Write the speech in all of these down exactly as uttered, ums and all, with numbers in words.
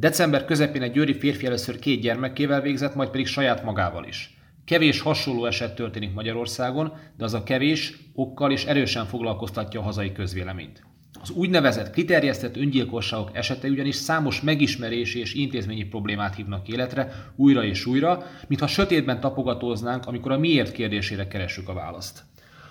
December közepén egy győri férfi először két gyermekével végzett, majd pedig saját magával is. Kevés hasonló eset történik Magyarországon, de az a kevés okkal és erősen foglalkoztatja a hazai közvéleményt. Az úgynevezett kiterjesztett öngyilkosságok esete ugyanis számos megismerési és intézményi problémát hívnak életre újra és újra, mintha sötétben tapogatóznánk, amikor a miért kérdésére keressük a választ.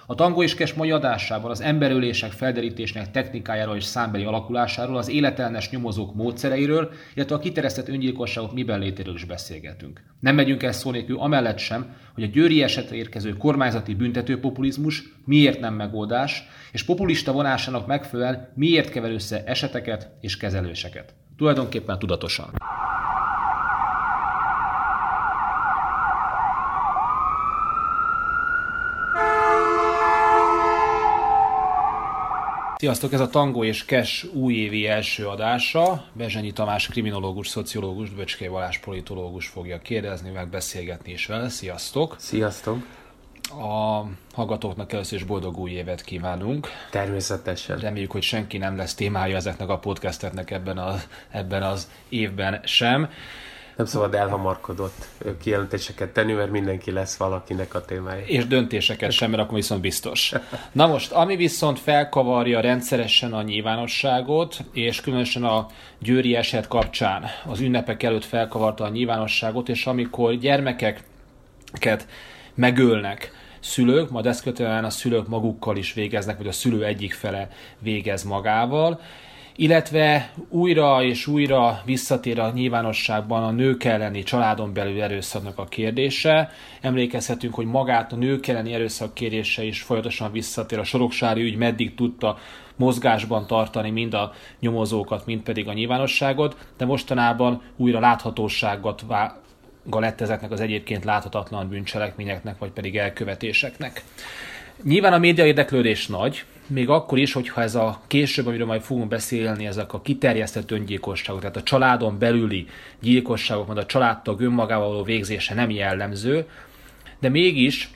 A Tangó és Kes mai adásában az emberölések felderítésnek technikájáról és számbeli alakulásáról, az életellenes nyomozók módszereiről, illetve a kiterjesztett öngyilkosságok miben létéről is beszélgetünk. Nem megyünk el szó nélkül amellett sem, hogy a győri esetre érkező kormányzati büntetőpopulizmus miért nem megoldás, és populista vonásának megfelelően miért kever össze eseteket és kezeléseket. Tulajdonképpen tudatosan. Sziasztok, ez a Tangó és Kes újévi első adása. Bezsenyi Tamás kriminológus, szociológus, Dböcské Valás politológus fogja kérdezni, meg beszélgetni is vele. Sziasztok! Sziasztok! A hallgatóknak először is boldog új évet kívánunk. Természetesen. Reméljük, hogy senki nem lesz témája ezeknek a podcasteknek ebben, a, ebben az évben sem. Nem szabad elhamarkodott kijelentéseket tenni, mert mindenki lesz valakinek a témája. És döntéseket sem, mert akkor viszont biztos. Na most, ami viszont felkavarja rendszeresen a nyilvánosságot, és különösen a győri eset kapcsán az ünnepek előtt felkavarta a nyilvánosságot, és amikor gyermekeket megölnek szülők, majd ezt követően a szülők magukkal is végeznek, vagy a szülő egyik fele végez magával, illetve újra és újra visszatér a nyilvánosságban a nők elleni családon belül erőszaknak a kérdése. Emlékezhetünk, hogy magát a nők elleni erőszak kérdése is folyamatosan visszatér. A soroksári ügy meddig tudta mozgásban tartani mind a nyomozókat, mind pedig a nyilvánosságot, de mostanában újra láthatóságot vá- lett ezeknek az egyébként láthatatlan bűncselekményeknek, vagy pedig elkövetéseknek. Nyilván a média érdeklődés nagy, még akkor is, hogyha ez a később, amiről majd fogunk beszélni, ezek a kiterjesztett öngyilkosságok, tehát a családon belüli gyilkosságok, mert a családtag önmagával való végzése nem jellemző, de mégis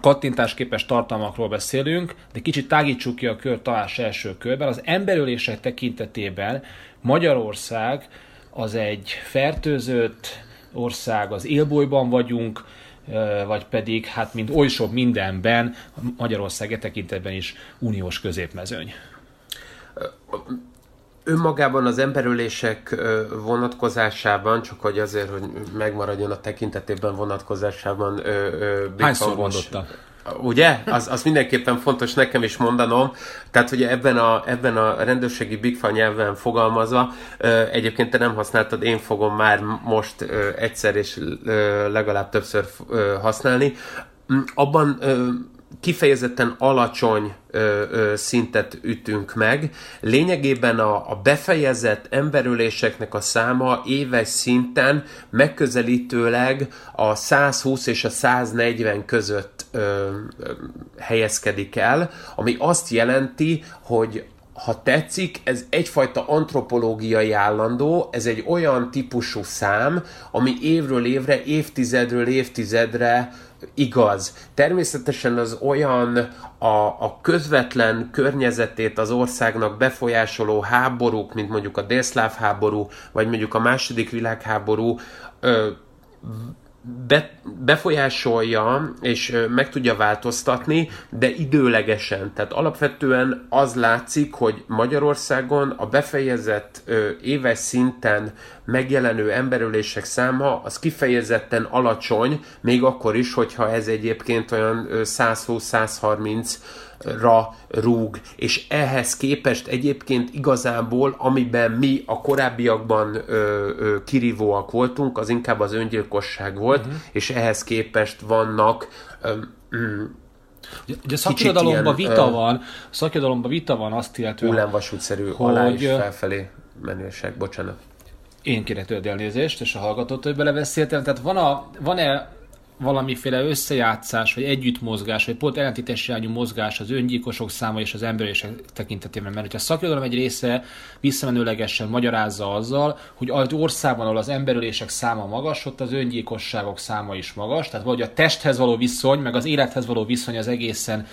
kattintásképes tartalmakról beszélünk, de kicsit tágítsuk ki a kör talás első körben. Az emberölések tekintetében Magyarország az egy fertőzött ország, az élbolyban vagyunk, vagy pedig, hát mint oly sok mindenben, Magyarország e tekintetben is uniós középmezőny. Önmagában az emberölések vonatkozásában, csak hogy azért, hogy megmaradjon a tekintetében vonatkozásában... Hányszor mondotta? Ugye? Az, az mindenképpen fontos nekem is mondanom. Tehát ugye ebben a, ebben a rendőrségi bigfa nyelven fogalmazva, egyébként te nem használtad, én fogom már most egyszer és legalább többször használni. Abban kifejezetten alacsony szintet ütünk meg. Lényegében a, a befejezett emberöléseknek a száma éves szinten megközelítőleg a száz húsz és a száz negyven között ö, ö, helyezkedik el, ami azt jelenti, hogy ha tetszik, ez egyfajta antropológiai állandó, ez egy olyan típusú szám, ami évről évre, évtizedről évtizedre igaz. Természetesen az olyan a, a közvetlen környezetét az országnak befolyásoló háborúk, mint mondjuk a délszláv háború, vagy mondjuk a második világháború ö, be, befolyásolja és meg tudja változtatni, de időlegesen. Tehát alapvetően az látszik, hogy Magyarországon a befejezett ö, éves szinten megjelenő emberölések száma az kifejezetten alacsony, még akkor is, hogyha ez egyébként olyan száz húsz száz harmincra rúg. És ehhez képest egyébként igazából, amiben mi a korábbiakban ö, ö, kirívóak voltunk, az inkább az öngyilkosság volt, uh-huh. és ehhez képest vannak... Ö, ö, Ugye a szakirodalomban vita van, szakirodalomban vita van azt illetve... Hullámvasútszerű alá és felfelé menőség, bocsánat. Én kérek tőled elnézést, és a hallgatót, hogy beleveszéltem. Tehát van a, van-e valamiféle összejátszás, vagy együttmozgás, vagy pont ellentétes irányú mozgás az öngyilkosok száma és az emberölések tekintetében? Mert hogyha a szakirodalom egy része visszamenőlegesen magyarázza azzal, hogy az országban, ahol az emberölések száma magas, ott az öngyilkosságok száma is magas, tehát valahogy a testhez való viszony, meg az élethez való viszony az egészen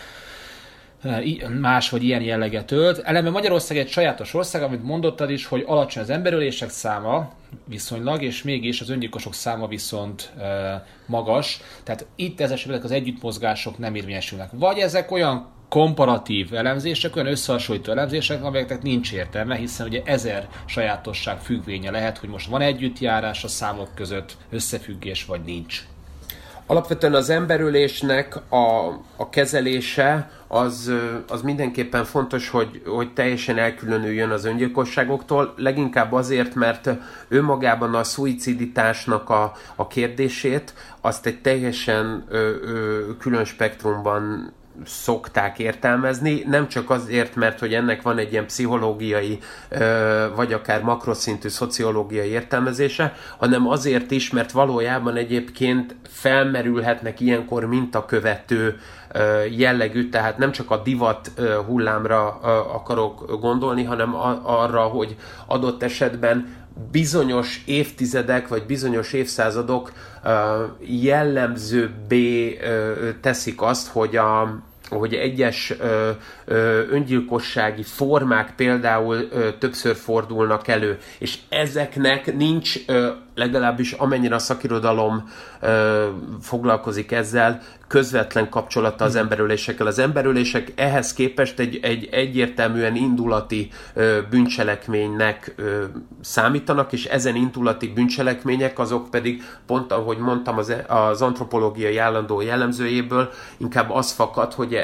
más vagy ilyen jelleget ölt. Eleme Magyarország egy sajátos ország, amit mondottad is, hogy alacsony az emberölések száma viszonylag, és mégis az öngyilkosok száma viszont e, magas. Tehát itt ez esetleg az együttmozgások nem érvényesülnek. Vagy ezek olyan komparatív elemzések, olyan összehasonlító elemzések, amelyeknek nincs értelme, hiszen ugye ezer sajátosság függvénye lehet, hogy most van együttjárás a számok között, összefüggés vagy nincs. Alapvetően az emberülésnek a, a kezelése az, az mindenképpen fontos, hogy, hogy teljesen elkülönüljön az öngyilkosságoktól, leginkább azért, mert önmagában a szuiciditásnak a, a kérdését azt egy teljesen ö, ö, külön spektrumban szokták értelmezni, nem csak azért, mert hogy ennek van egy ilyen pszichológiai vagy akár makroszintű szociológiai értelmezése, hanem azért is, mert valójában egyébként felmerülhetnek ilyenkor mintakövető jellegű, tehát nem csak a divat hullámra akarok gondolni, hanem arra, hogy adott esetben bizonyos évtizedek vagy bizonyos évszázadok jellemzőbbé teszik azt, hogy a hogy egyes ö, ö, öngyilkossági formák például ö, többször fordulnak elő, és ezeknek nincs, ö, legalábbis amennyire a szakirodalom ö, foglalkozik ezzel, közvetlen kapcsolata az emberölésekkel. Az emberölések ehhez képest egy, egy egyértelműen indulati ö, bűncselekménynek ö, számítanak, és ezen indulati bűncselekmények azok pedig, pont ahogy mondtam az, az antropológiai állandó jellemzőjéből, inkább az fakad, hogy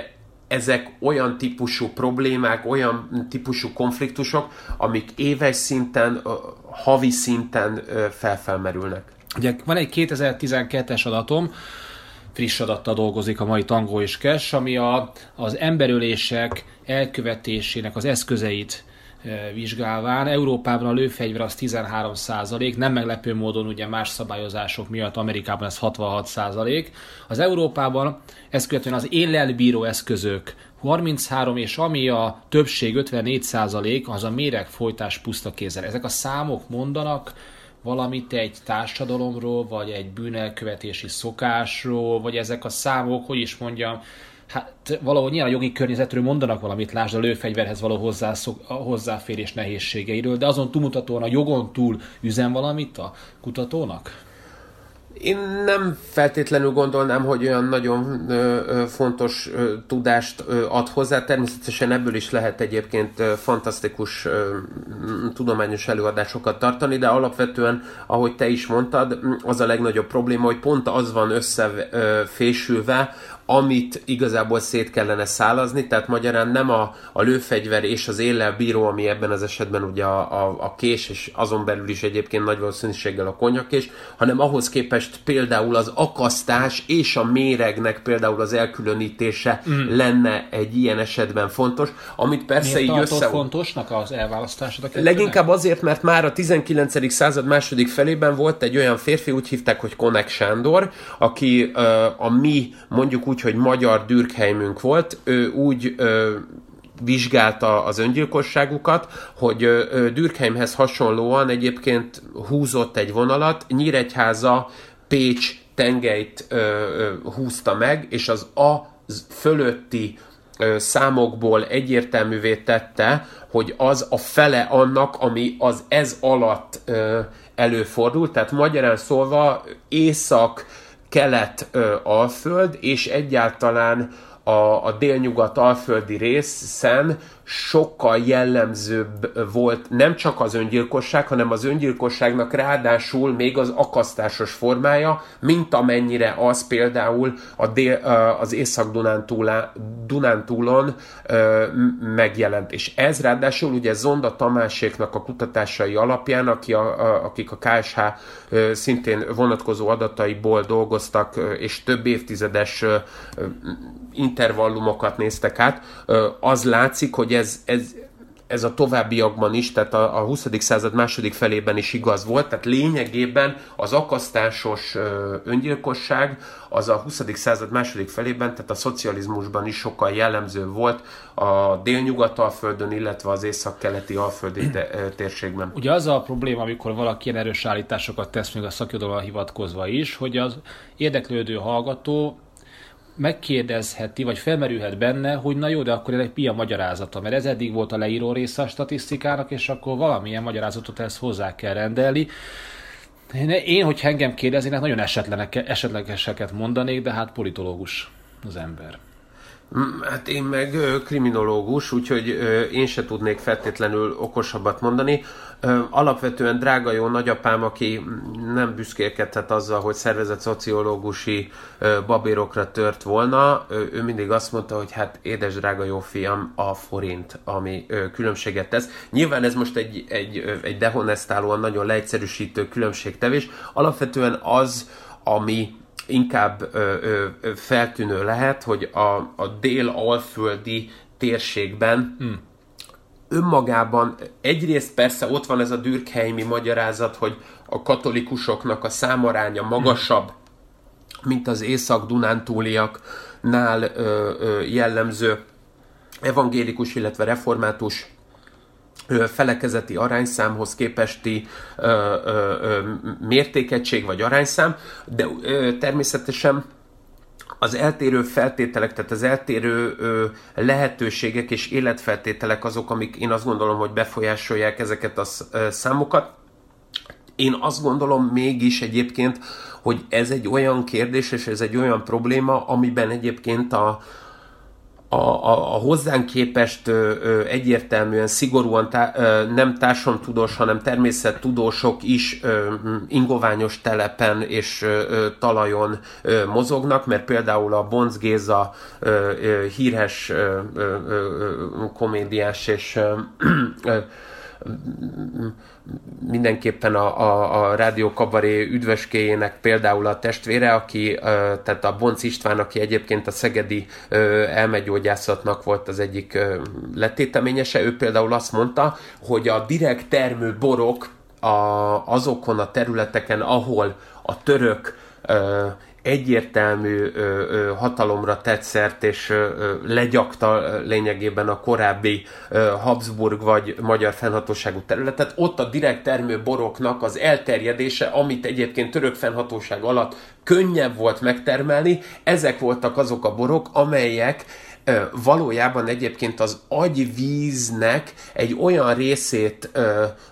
ezek olyan típusú problémák, olyan típusú konfliktusok, amik éves szinten, havi szinten felfelmerülnek. Ugye van egy kétezer-tizenkettes adatom, friss adattal dolgozik a mai Tangó és Kes, ami a, az emberölések elkövetésének az eszközeit vizsgálván. Európában a lőfegyver az tizenhárom százalék, nem meglepő módon ugye más szabályozások miatt Amerikában ez hatvanhat százalék. Az Európában ezt követően az éllelbíró eszközök harminchárom, és ami a többség ötvennégy százalék, az a méregfojtás puszta kézzel. Ezek a számok mondanak valamit egy társadalomról, vagy egy bűnelkövetési szokásról, vagy ezek a számok, hogy is mondjam, hát valahogy nyilván a jogi környezetről mondanak valamit, lásd a lőfegyverhez való hozzászok, a hozzáférés nehézségeiről, de azon túlmutatóan a jogon túl üzen valamit a kutatónak? Én nem feltétlenül gondolnám, hogy olyan nagyon fontos tudást ad hozzá. Természetesen ebből is lehet egyébként fantasztikus tudományos előadásokat tartani, de alapvetően, ahogy te is mondtad, az a legnagyobb probléma, hogy pont az van összefésülve, amit igazából szét kellene szálazni, tehát magyarán nem a, a lőfegyver és az éllel bíró, ami ebben az esetben ugye a, a, a kés, és azon belül is egyébként nagy valószínűséggel a konyhakés, hanem ahhoz képest például az akasztás és a méregnek például az elkülönítése mm. lenne egy ilyen esetben fontos, amit persze miért így össze... fontosnak az elválasztásod? Leginkább azért, mert már a tizenkilencedik század második felében volt egy olyan férfi, úgy hívták, hogy Kornai Sándor, aki a mi, mondjuk úgy, hogy magyar Dürkheimünk volt, ő úgy ö, vizsgálta az öngyilkosságukat, hogy ö, Dürkheimhez hasonlóan egyébként húzott egy vonalat, Nyíregyháza, Pécs tengelyt ö, ö, húzta meg, és az a fölötti ö, számokból egyértelművé tette, hogy az a fele annak, ami az ez alatt ö, előfordult, tehát magyarán szólva észak kelet ö, alföld, és egyáltalán a, a délnyugat alföldi részen sokkal jellemzőbb volt nem csak az öngyilkosság, hanem az öngyilkosságnak ráadásul még az akasztásos formája, mint amennyire az például a dél, az Észak-Dunántúlon megjelent. És ez ráadásul ugye Zonda Tamáséknak a kutatásai alapján, aki a, a, akik a ká es há szintén vonatkozó adataiból dolgoztak, és több évtizedes intervallumokat néztek át, az látszik, hogy Ez, ez, ez a továbbiakban is, tehát a, a huszadik század második felében is igaz volt, tehát lényegében az akasztásos ö, öngyilkosság az a huszadik század második felében, tehát a szocializmusban is sokkal jellemző volt a délnyugat alföldön, illetve az északkeleti alföldi de, térségben. Ugye az a probléma, amikor valaki ilyen erős állításokat tesz, még a szakirodalomra hivatkozva is, hogy az érdeklődő hallgató megkérdezheti, vagy felmerülhet benne, hogy na jó, de akkor ennek mi a magyarázata, mert ez eddig volt a leíró része a statisztikának, és akkor valamilyen magyarázatot ezt hozzá kell rendelni. Én, hogyha engem kérdeznének, nagyon esetlegeseket mondanék, de hát politológus az ember. Hát én meg kriminológus, úgyhogy én se tudnék feltétlenül okosabbat mondani. Alapvetően drága jó nagyapám, aki nem büszkélkedhet azzal, hogy szervezett szociológusi babérokra tört volna, ő mindig azt mondta, hogy hát édes drága jó fiam, a forint, ami különbséget tesz. Nyilván ez most egy, egy, egy dehonestálóan nagyon leegyszerűsítő különbségtevés. Alapvetően az, ami inkább ö, ö, feltűnő lehet, hogy a, a dél-alföldi térségben hmm. önmagában egyrészt persze ott van ez a dürkheimi magyarázat, hogy a katolikusoknak a számaránya magasabb, hmm. mint az észak-dunántúliaknál ö, ö, jellemző evangélikus, illetve református felekezeti arányszámhoz képesti ö, ö, ö, mértékegység vagy arányszám, de ö, természetesen az eltérő feltételek, tehát az eltérő ö, lehetőségek és életfeltételek azok, amik én azt gondolom, hogy befolyásolják ezeket a számokat. Én azt gondolom mégis egyébként, hogy ez egy olyan kérdés, és ez egy olyan probléma, amiben egyébként a A, a, a hozzánk képest ö, ö, egyértelműen, szigorúan tá, ö, nem társadalomtudós, hanem természettudósok is ö, ingoványos telepen és ö, talajon ö, mozognak, mert például a Bonc Géza ö, ö, híres ö, ö, ö, komédiás és ö, ö, mindenképpen a, a, a Rádió Kabaré üdvöskéjének például a testvére, aki, tehát a Bonc István, aki egyébként a szegedi elmegyógyászatnak volt az egyik letéteményese, ő például azt mondta, hogy a direkt termő borok a, azokon a területeken, ahol a török egyértelmű hatalomra tett szert, és legyakta lényegében a korábbi Habsburg vagy magyar fennhatóságú területet. Ott a direkt termő boroknak az elterjedése, amit egyébként török fennhatóság alatt könnyebb volt megtermelni, ezek voltak azok a borok, amelyek valójában egyébként az agyvíznek egy olyan részét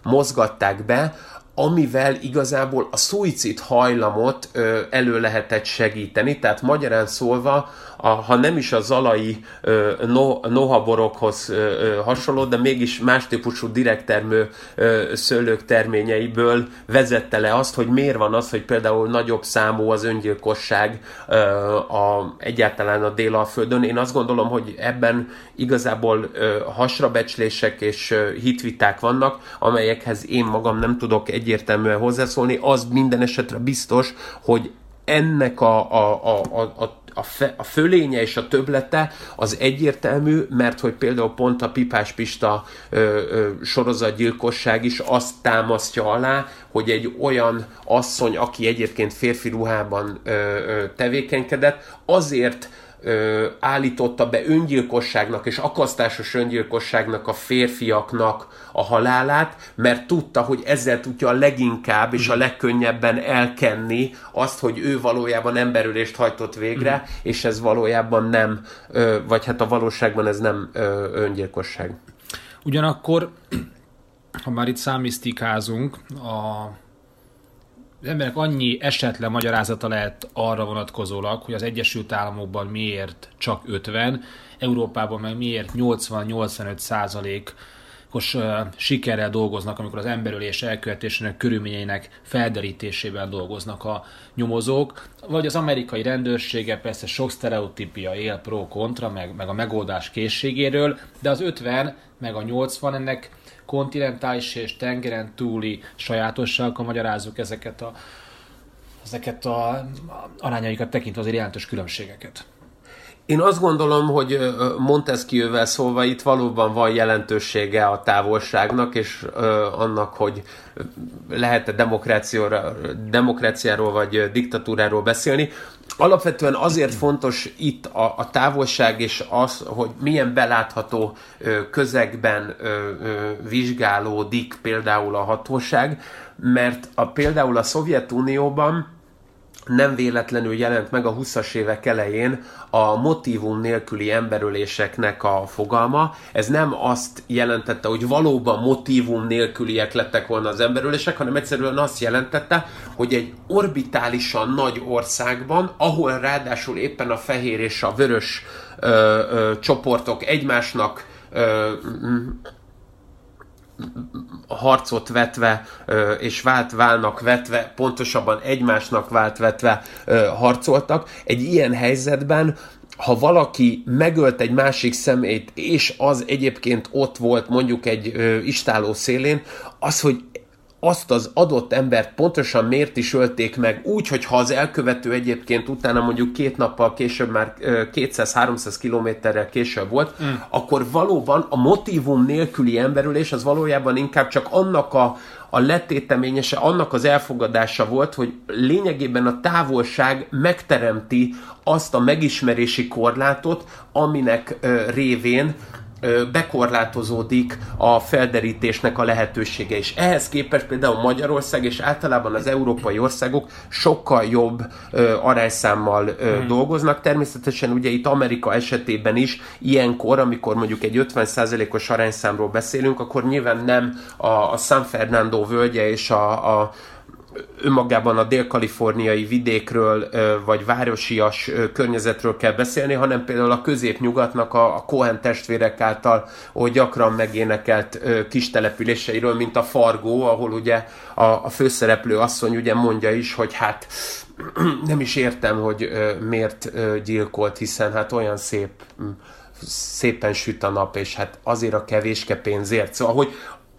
mozgatták be, amivel igazából a szuicid hajlamot ö, elő lehetett segíteni, tehát magyarán szólva, a, ha nem is a zalai ö, no, nohaborokhoz ö, ö, hasonló, de mégis más típusú direkt termő ö, szőlők terményeiből vezette le azt, hogy miért van az, hogy például nagyobb számú az öngyilkosság ö, a, egyáltalán a Dél-Alföldön. Én azt gondolom, hogy ebben igazából ö, hasrabecslések és ö, hitviták vannak, amelyekhez én magam nem tudok egy egyértelműen hozzászólni, az minden esetre biztos, hogy ennek a, a, a, a, a, fe, a fölénye és a többlete az egyértelmű, mert hogy például pont a Pipás Pista ö, ö, sorozatgyilkosság is azt támasztja alá, hogy egy olyan asszony, aki egyébként férfi ruhában ö, ö, tevékenykedett, azért ö, állította be öngyilkosságnak és akasztásos öngyilkosságnak a férfiaknak a halálát, mert tudta, hogy ezzel tudja a leginkább és a legkönnyebben elkenni azt, hogy ő valójában emberülést hajtott végre, és ez valójában nem, vagy hát a valóságban ez nem öngyilkosság. Ugyanakkor, ha már itt számisztikázunk, a az emberek annyi esetlen magyarázata lehet arra vonatkozólag, hogy az Egyesült Államokban miért csak ötven, Európában meg miért nyolcvan-nyolcvanöt százalék sikerrel dolgoznak, amikor az emberölés elkövetésének körülményeinek felderítésében dolgoznak a nyomozók. Vagy az amerikai rendőrsége persze sok sztereotípia él pro-kontra, meg, meg a megoldás készségéről, de az ötven, meg a nyolcvan ennek kontinentális és tengeren túli sajátosságokkal magyarázzuk ezeket a, ezeket a arányaikat tekintve azért jelentős különbségeket. Én azt gondolom, hogy Montesquieuvel szólva itt valóban van jelentősége a távolságnak, és annak, hogy lehet-e demokráciáról vagy diktatúráról beszélni. Alapvetően azért fontos itt a, a távolság és az, hogy milyen belátható közegben vizsgálódik például a hatóság, mert a, például a Szovjetunióban nem véletlenül jelent meg a huszas évek elején a motívum nélküli emberöléseknek a fogalma. Ez nem azt jelentette, hogy valóban motívum nélküliek lettek volna az emberölések, hanem egyszerűen azt jelentette, hogy egy orbitálisan nagy országban, ahol ráadásul éppen a fehér és a vörös ö, ö, csoportok egymásnak ö, harcot vetve és vált válnak vetve, pontosabban egymásnak vált vetve harcoltak. Egy ilyen helyzetben, ha valaki megölt egy másik személyt, és az egyébként ott volt mondjuk egy istálló szélén, az, hogy azt az adott embert pontosan miért is ölték meg úgy, hogy ha az elkövető egyébként utána mondjuk két nappal később már kétszáz-háromszáz kilométerrel később volt, mm. akkor valóban a motívum nélküli emberülés az valójában inkább csak annak a, a letéteményese, annak az elfogadása volt, hogy lényegében a távolság megteremti azt a megismerési korlátot, aminek ö, révén bekorlátozódik a felderítésnek a lehetősége is. Ehhez képest például Magyarország és általában az európai országok sokkal jobb ö, arányszámmal ö, hmm. dolgoznak. Természetesen ugye itt Amerika esetében is ilyenkor, amikor mondjuk egy ötven százalékos arányszámról beszélünk, akkor nyilván nem a, a San Fernando völgye és a, a önmagában a dél-kaliforniai vidékről vagy városias környezetről kell beszélni, hanem például a középnyugatnak a Cohen testvérek által oly gyakran megénekelt kis településeiről, mint a Fargo, ahol ugye a főszereplő asszony ugye mondja is, hogy hát nem is értem, hogy miért gyilkolt, hiszen hát olyan szép, szépen süt a nap, és hát azért a kevéske pénzért. Szóval, hogy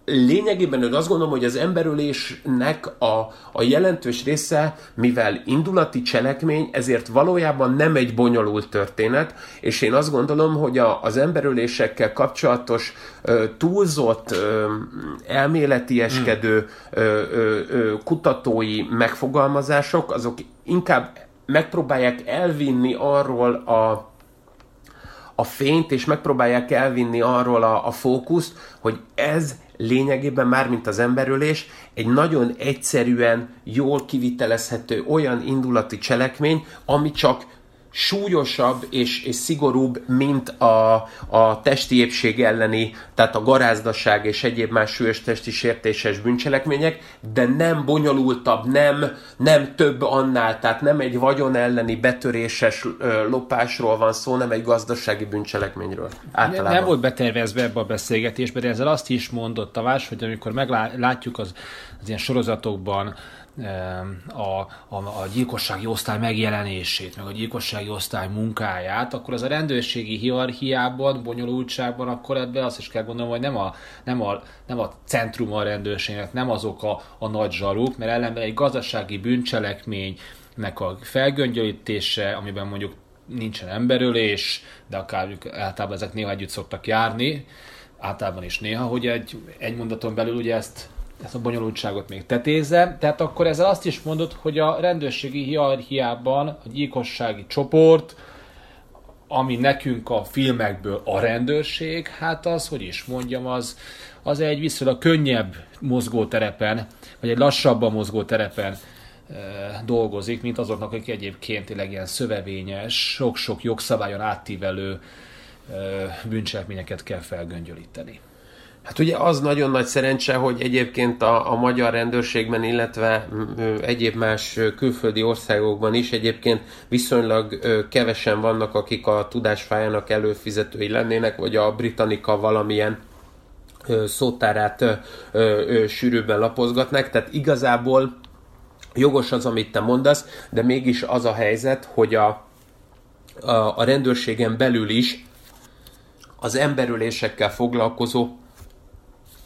lényegében én azt gondolom, hogy az emberölésnek a, a jelentős része, mivel indulati cselekmény, ezért valójában nem egy bonyolult történet, és én azt gondolom, hogy a, az emberölésekkel kapcsolatos ö, túlzott, ö, elméletieskedő ö, ö, ö, kutatói megfogalmazások, azok inkább megpróbálják elvinni arról a, a fényt, és megpróbálják elvinni arról a, a fókuszt, hogy ez lényegében már, mint az emberölés, egy nagyon egyszerűen jól kivitelezhető olyan indulati cselekmény, ami csak súlyosabb és, és szigorúbb, mint a, a testi épség elleni, tehát a garázdaság és egyéb más súlyos testi sértéses bűncselekmények, de nem bonyolultabb, nem, nem több annál, tehát nem egy vagyon elleni betöréses ö, lopásról van szó, nem egy gazdasági bűncselekményről. Általában. Nem volt betervezve ebbe a beszélgetésbe, de ezzel azt is mondott Tamás, hogy amikor meglátjuk az, az ilyen sorozatokban, A, a, a gyilkossági osztály megjelenését, meg a gyilkossági osztály munkáját, akkor az a rendőrségi hierarchiában, bonyolultságban, akkor ebben azt is kell gondolnom, hogy nem a, nem a, nem a centrum a rendőrségnek, nem azok a, a nagy zsaruk, mert ellenben egy gazdasági bűncselekménynek a felgöngyölítése, amiben mondjuk nincsen emberölés, de akár általában ezek néha együtt szoktak járni, általában is néha, hogy egy, egy mondaton belül ugye ezt ezt a bonyolultságot még tetézze, tehát akkor ezzel azt is mondod, hogy a rendőrségi hierarchiában a gyilkossági csoport, ami nekünk a filmekből a rendőrség, hát az, hogy is mondjam, az, az egy viszonylag könnyebb mozgóterepen, vagy egy lassabban mozgóterepen e, dolgozik, mint azoknak, akik egyébként tényleg ilyen szövevényes, sok-sok jogszabályon áttívelő e, bűncselekményeket kell felgöngyölíteni. Hát ugye az nagyon nagy szerencse, hogy egyébként a, a magyar rendőrségben, illetve egyéb más külföldi országokban is egyébként viszonylag kevesen vannak, akik a tudásfájának előfizetői lennének, vagy a Britannica valamilyen szótárát sűrűbben lapozgatnak. Tehát igazából jogos az, amit te mondasz, de mégis az a helyzet, hogy a, a, a rendőrségen belül is az emberölésekkel foglalkozó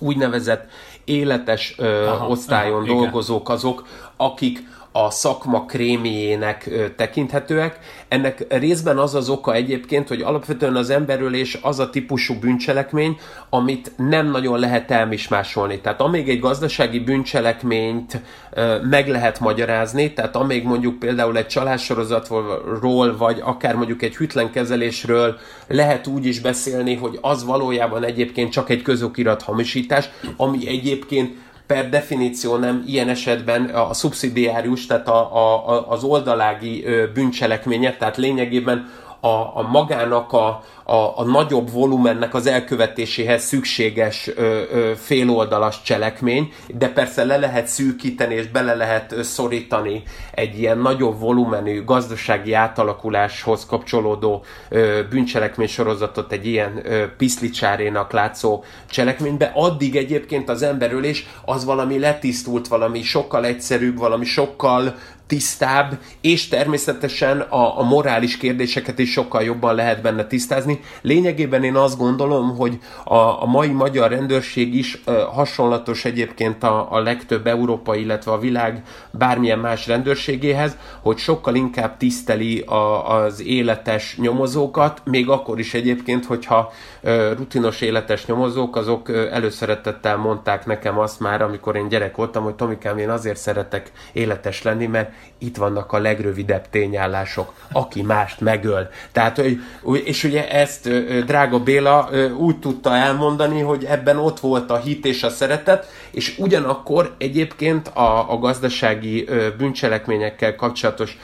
úgynevezett életes ö, aha, osztályon aha, dolgozók azok, akik a szakma krémjének ö, tekinthetőek. Ennek részben az az oka egyébként, hogy alapvetően az emberölés az a típusú bűncselekmény, amit nem nagyon lehet elmismásolni. Tehát amíg egy gazdasági bűncselekményt ö, meg lehet magyarázni, tehát amíg mondjuk például egy csalássorozatról, vagy akár mondjuk egy hűtlenkezelésről lehet úgy is beszélni, hogy az valójában egyébként csak egy közokirat hamisítás, ami egyébként per definíció nem ilyen esetben a szubszidiárius, tehát a, a, az oldalági bűncselekménye, tehát lényegében a, a magának a, a, a nagyobb volumennek az elkövetéséhez szükséges ö, ö, féloldalas cselekmény, de persze le lehet szűkíteni és bele lehet szorítani egy ilyen nagyobb volumenű gazdasági átalakuláshoz kapcsolódó ö, bűncselekménysorozatot egy ilyen ö, piszlicsárénak látszó cselekménybe. Addig egyébként az emberölés az valami letisztult, valami sokkal egyszerűbb, valami sokkal tisztább, és természetesen a, a morális kérdéseket is sokkal jobban lehet benne tisztázni. Lényegében én azt gondolom, hogy a, a mai magyar rendőrség is ö, hasonlatos egyébként a, a legtöbb európai, illetve a világ bármilyen más rendőrségéhez, hogy sokkal inkább tiszteli a, az életes nyomozókat, még akkor is egyébként, hogyha ö, rutinos életes nyomozók, azok ö, előszeretettel mondták nekem azt már, amikor én gyerek voltam, hogy Tomikám, én azért szeretek életes lenni, mert itt vannak a legrövidebb tényállások, aki mást megöl. Tehát, hogy, és ugye ezt drága Béla úgy tudta elmondani, hogy ebben ott volt a hit és a szeretet, és ugyanakkor egyébként a, a gazdasági bűncselekményekkel kapcsolatos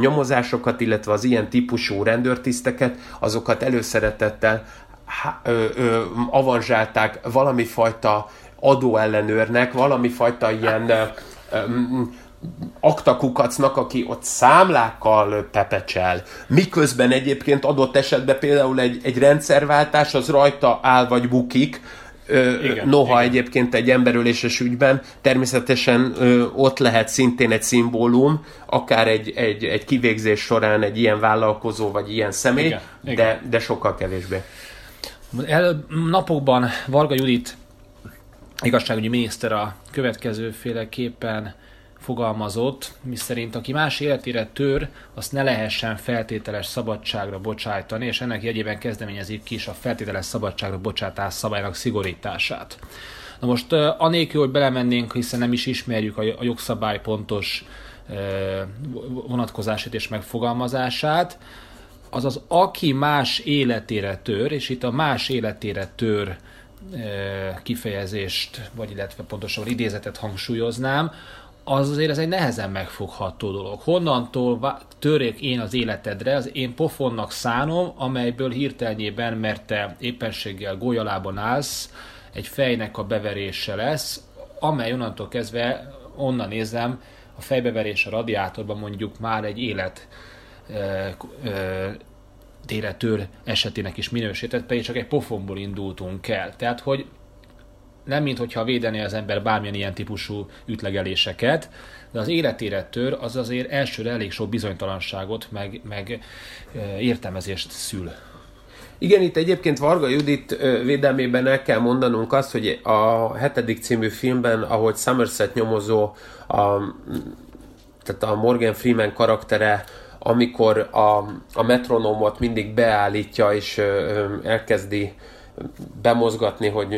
nyomozásokat, illetve az ilyen típusú rendőrtiszteket, azokat előszeretettel avanzsálták valami fajta adóellenőrnek, valami fajta ilyen aktakukacnak, aki ott számlákkal pepecsel. Miközben egyébként adott esetben például egy, egy rendszerváltás, az rajta áll vagy bukik, Ö, igen, noha igen. Egyébként egy emberöléses ügyben természetesen ö, ott lehet szintén egy szimbólum, akár egy, egy, egy kivégzés során egy ilyen vállalkozó vagy ilyen személy, igen, de, igen. de sokkal kevésbé. El, napokban Varga Judit igazságügyi miniszter a következőféleképpen fogalmazott, miszerint aki más életére tör, azt ne lehessen feltételes szabadságra bocsájtani, és ennek jegyében kezdeményezik ki is a feltételes szabadságra bocsátás szabálynak szigorítását. Na most anélkül, hogy belemennénk, hiszen nem is ismerjük a jogszabály pontos vonatkozását és megfogalmazását, azaz aki más életére tör, és itt a más életére tör kifejezést, vagy illetve pontosabban idézetet hangsúlyoznám, az azért ez egy nehezen megfogható dolog. Honnantól törjek én az életedre, az én pofonnak szánom, amelyből hirtelnyében, mert te éppenséggel gólyalában állsz, egy fejnek a beverése lesz, amely onnantól kezdve, onnan nézem, a fejbeverés a radiátorban mondjuk már egy élet ö, ö, élettől esetének is minősített, pedig csak egy pofonból indultunk el. Tehát, hogy nem mint hogyha védené az ember bármilyen ilyen típusú ütlegeléseket, de az életére tör, az azért elsőre elég sok bizonytalanságot, meg, meg értelmezést szül. Igen, itt egyébként Varga Judit védelmében el kell mondanunk azt, hogy a hetedik című filmben, ahogy Somerset nyomozó, a, tehát a Morgan Freeman karaktere, amikor a, a metronomot mindig beállítja és elkezdi bemozgatni, hogy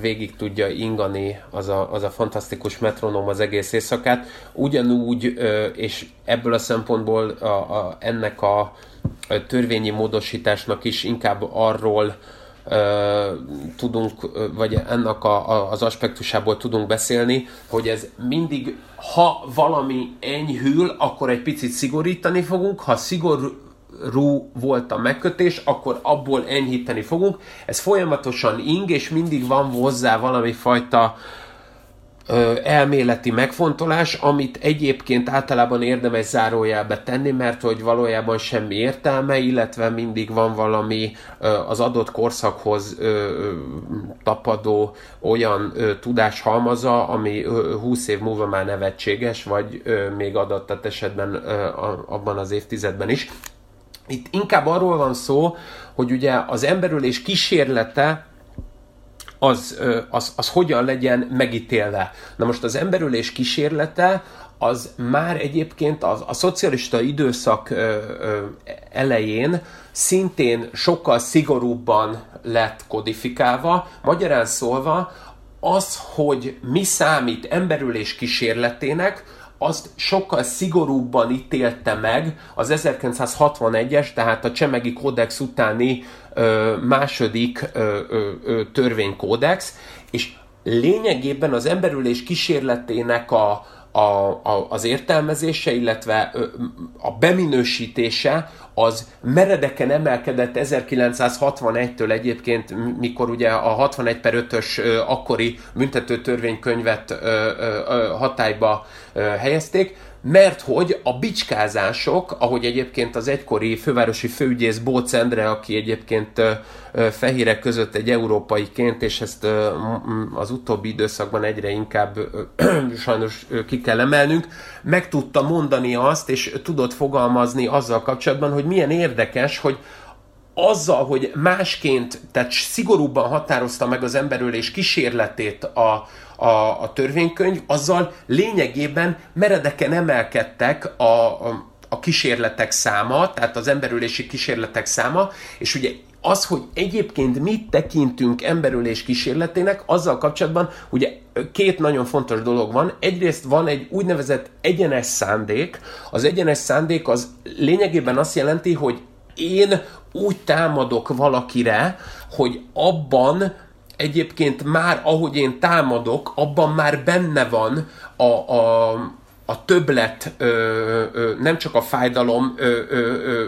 végig tudja ingani az a, az a fantasztikus metronom az egész éjszakát. Ugyanúgy, és ebből a szempontból a, a, ennek a törvényi módosításnak is inkább arról tudunk, vagy ennek a, a, az aspektusából tudunk beszélni, hogy ez mindig, ha valami enyhül, akkor egy picit szigorítani fogunk, ha szigor rú volt a megkötés, akkor abból enyhíteni fogunk. Ez folyamatosan ing, és mindig van hozzá valami fajta ö, elméleti megfontolás, amit egyébként általában érdemes zárójelbe tenni, mert hogy valójában semmi értelme, illetve mindig van valami ö, az adott korszakhoz ö, tapadó olyan ö, tudáshalmaza, ami ö, húsz év múlva már nevetséges, vagy ö, még adott esetben ö, a, abban az évtizedben is. Itt inkább arról van szó, hogy ugye az emberölés kísérlete az, az, az hogyan legyen megítélve. Na most az emberölés kísérlete az már egyébként a, a szocialista időszak elején szintén sokkal szigorúbban lett kodifikálva. Magyarán szólva az, hogy mi számít emberölés kísérletének, azt sokkal szigorúbban ítélte meg az ezerkilencszázhatvanegyes, tehát a Csemegi Kódex utáni ö, második ö, ö, törvénykódex, és lényegében az emberülés kísérletének a, a, a, az értelmezése, illetve a beminősítése az meredeken emelkedett ezerkilencszázhatvanegytől egyébként, mikor ugye a hatvanegy per ötös akkori büntetőtörvénykönyvet hatályba helyezték, mert hogy a bicskázások, ahogy egyébként az egykori fővárosi főügyész Bócz Endre, aki egyébként fehérek között egy európaiként, és ezt az utóbbi időszakban egyre inkább sajnos ki kell emelnünk, meg tudta mondani azt, és tudott fogalmazni azzal kapcsolatban, hogy milyen érdekes, hogy azzal, hogy másként, tehát szigorúbban határozta meg az emberölés kísérletét a, a, a törvénykönyv, azzal lényegében meredeken emelkedtek a, a, a kísérletek száma, tehát az emberölési kísérletek száma, és ugye az, hogy egyébként mit tekintünk emberölés kísérletének, azzal kapcsolatban ugye két nagyon fontos dolog van. Egyrészt van egy úgynevezett egyenes szándék. Az egyenes szándék az lényegében azt jelenti, hogy én úgy támadok valakire, hogy abban egyébként már, ahogy én támadok, abban már benne van a, a, a többlet, ö, ö, nem csak a fájdalom ö, ö, ö,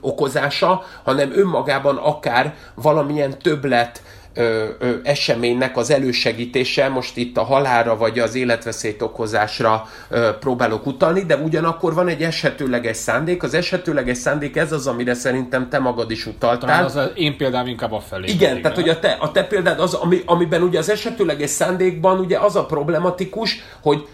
okozása, hanem önmagában akár valamilyen többlet ö, ö, eseménynek az elősegítése, most itt a halálra vagy az életveszélyt okozásra ö, próbálok utalni, de ugyanakkor van egy eshetőleges szándék. Az eshetőleges szándék ez az, amire szerintem te magad is utaltál. Talán az, az én példám inkább afelé. Igen, pedig, tehát hogy a te, a te példád az, ami, amiben ugye az eshetőleges szándékban ugye az a problematikus, hogy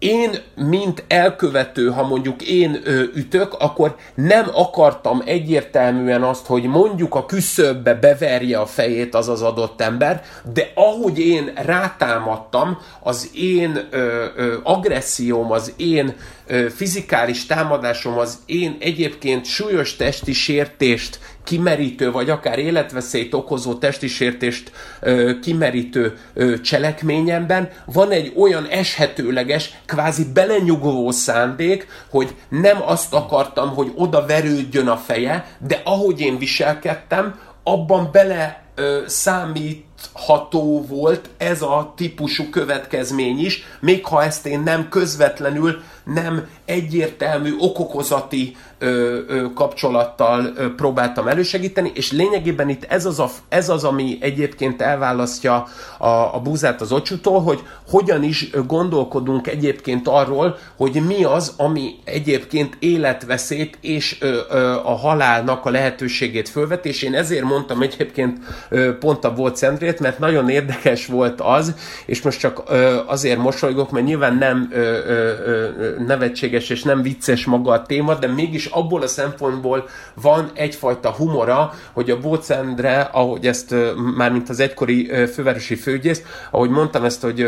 én, mint elkövető, ha mondjuk én ö, ütök, akkor nem akartam egyértelműen azt, hogy mondjuk a küszöbbe beverje a fejét az az adott ember, de ahogy én rátámadtam, az én ö, ö, agresszióm, az én ö, fizikális támadásom, az én egyébként súlyos testi sértést kimerítő, vagy akár életveszélyt okozó testisértést ö, kimerítő ö, cselekményemben van egy olyan eshetőleges, kvázi belenyugvó szándék, hogy nem azt akartam, hogy oda verődjön a feje, de ahogy én viselkedtem, abban bele ö, számítható volt ez a típusú következmény is, még ha ezt én nem közvetlenül, nem egyértelmű okokozati ö, ö, kapcsolattal ö, próbáltam elősegíteni, és lényegében itt ez az, a, ez az ami egyébként elválasztja a, a búzát az ocsútól, hogy hogyan is gondolkodunk egyébként arról, hogy mi az, ami egyébként életveszélyt és ö, ö, a halálnak a lehetőségét fölvet, és én ezért mondtam egyébként ö, pont a Bócz Endrét, mert nagyon érdekes volt az, és most csak ö, azért mosolygok, mert nyilván nem ö, ö, ö, nevetséges és nem vicces maga a téma, de mégis abból a szempontból van egyfajta humora, hogy a Bócz Endre, ahogy ezt már mint az egykori fővárosi főügyész, ahogy mondtam ezt, hogy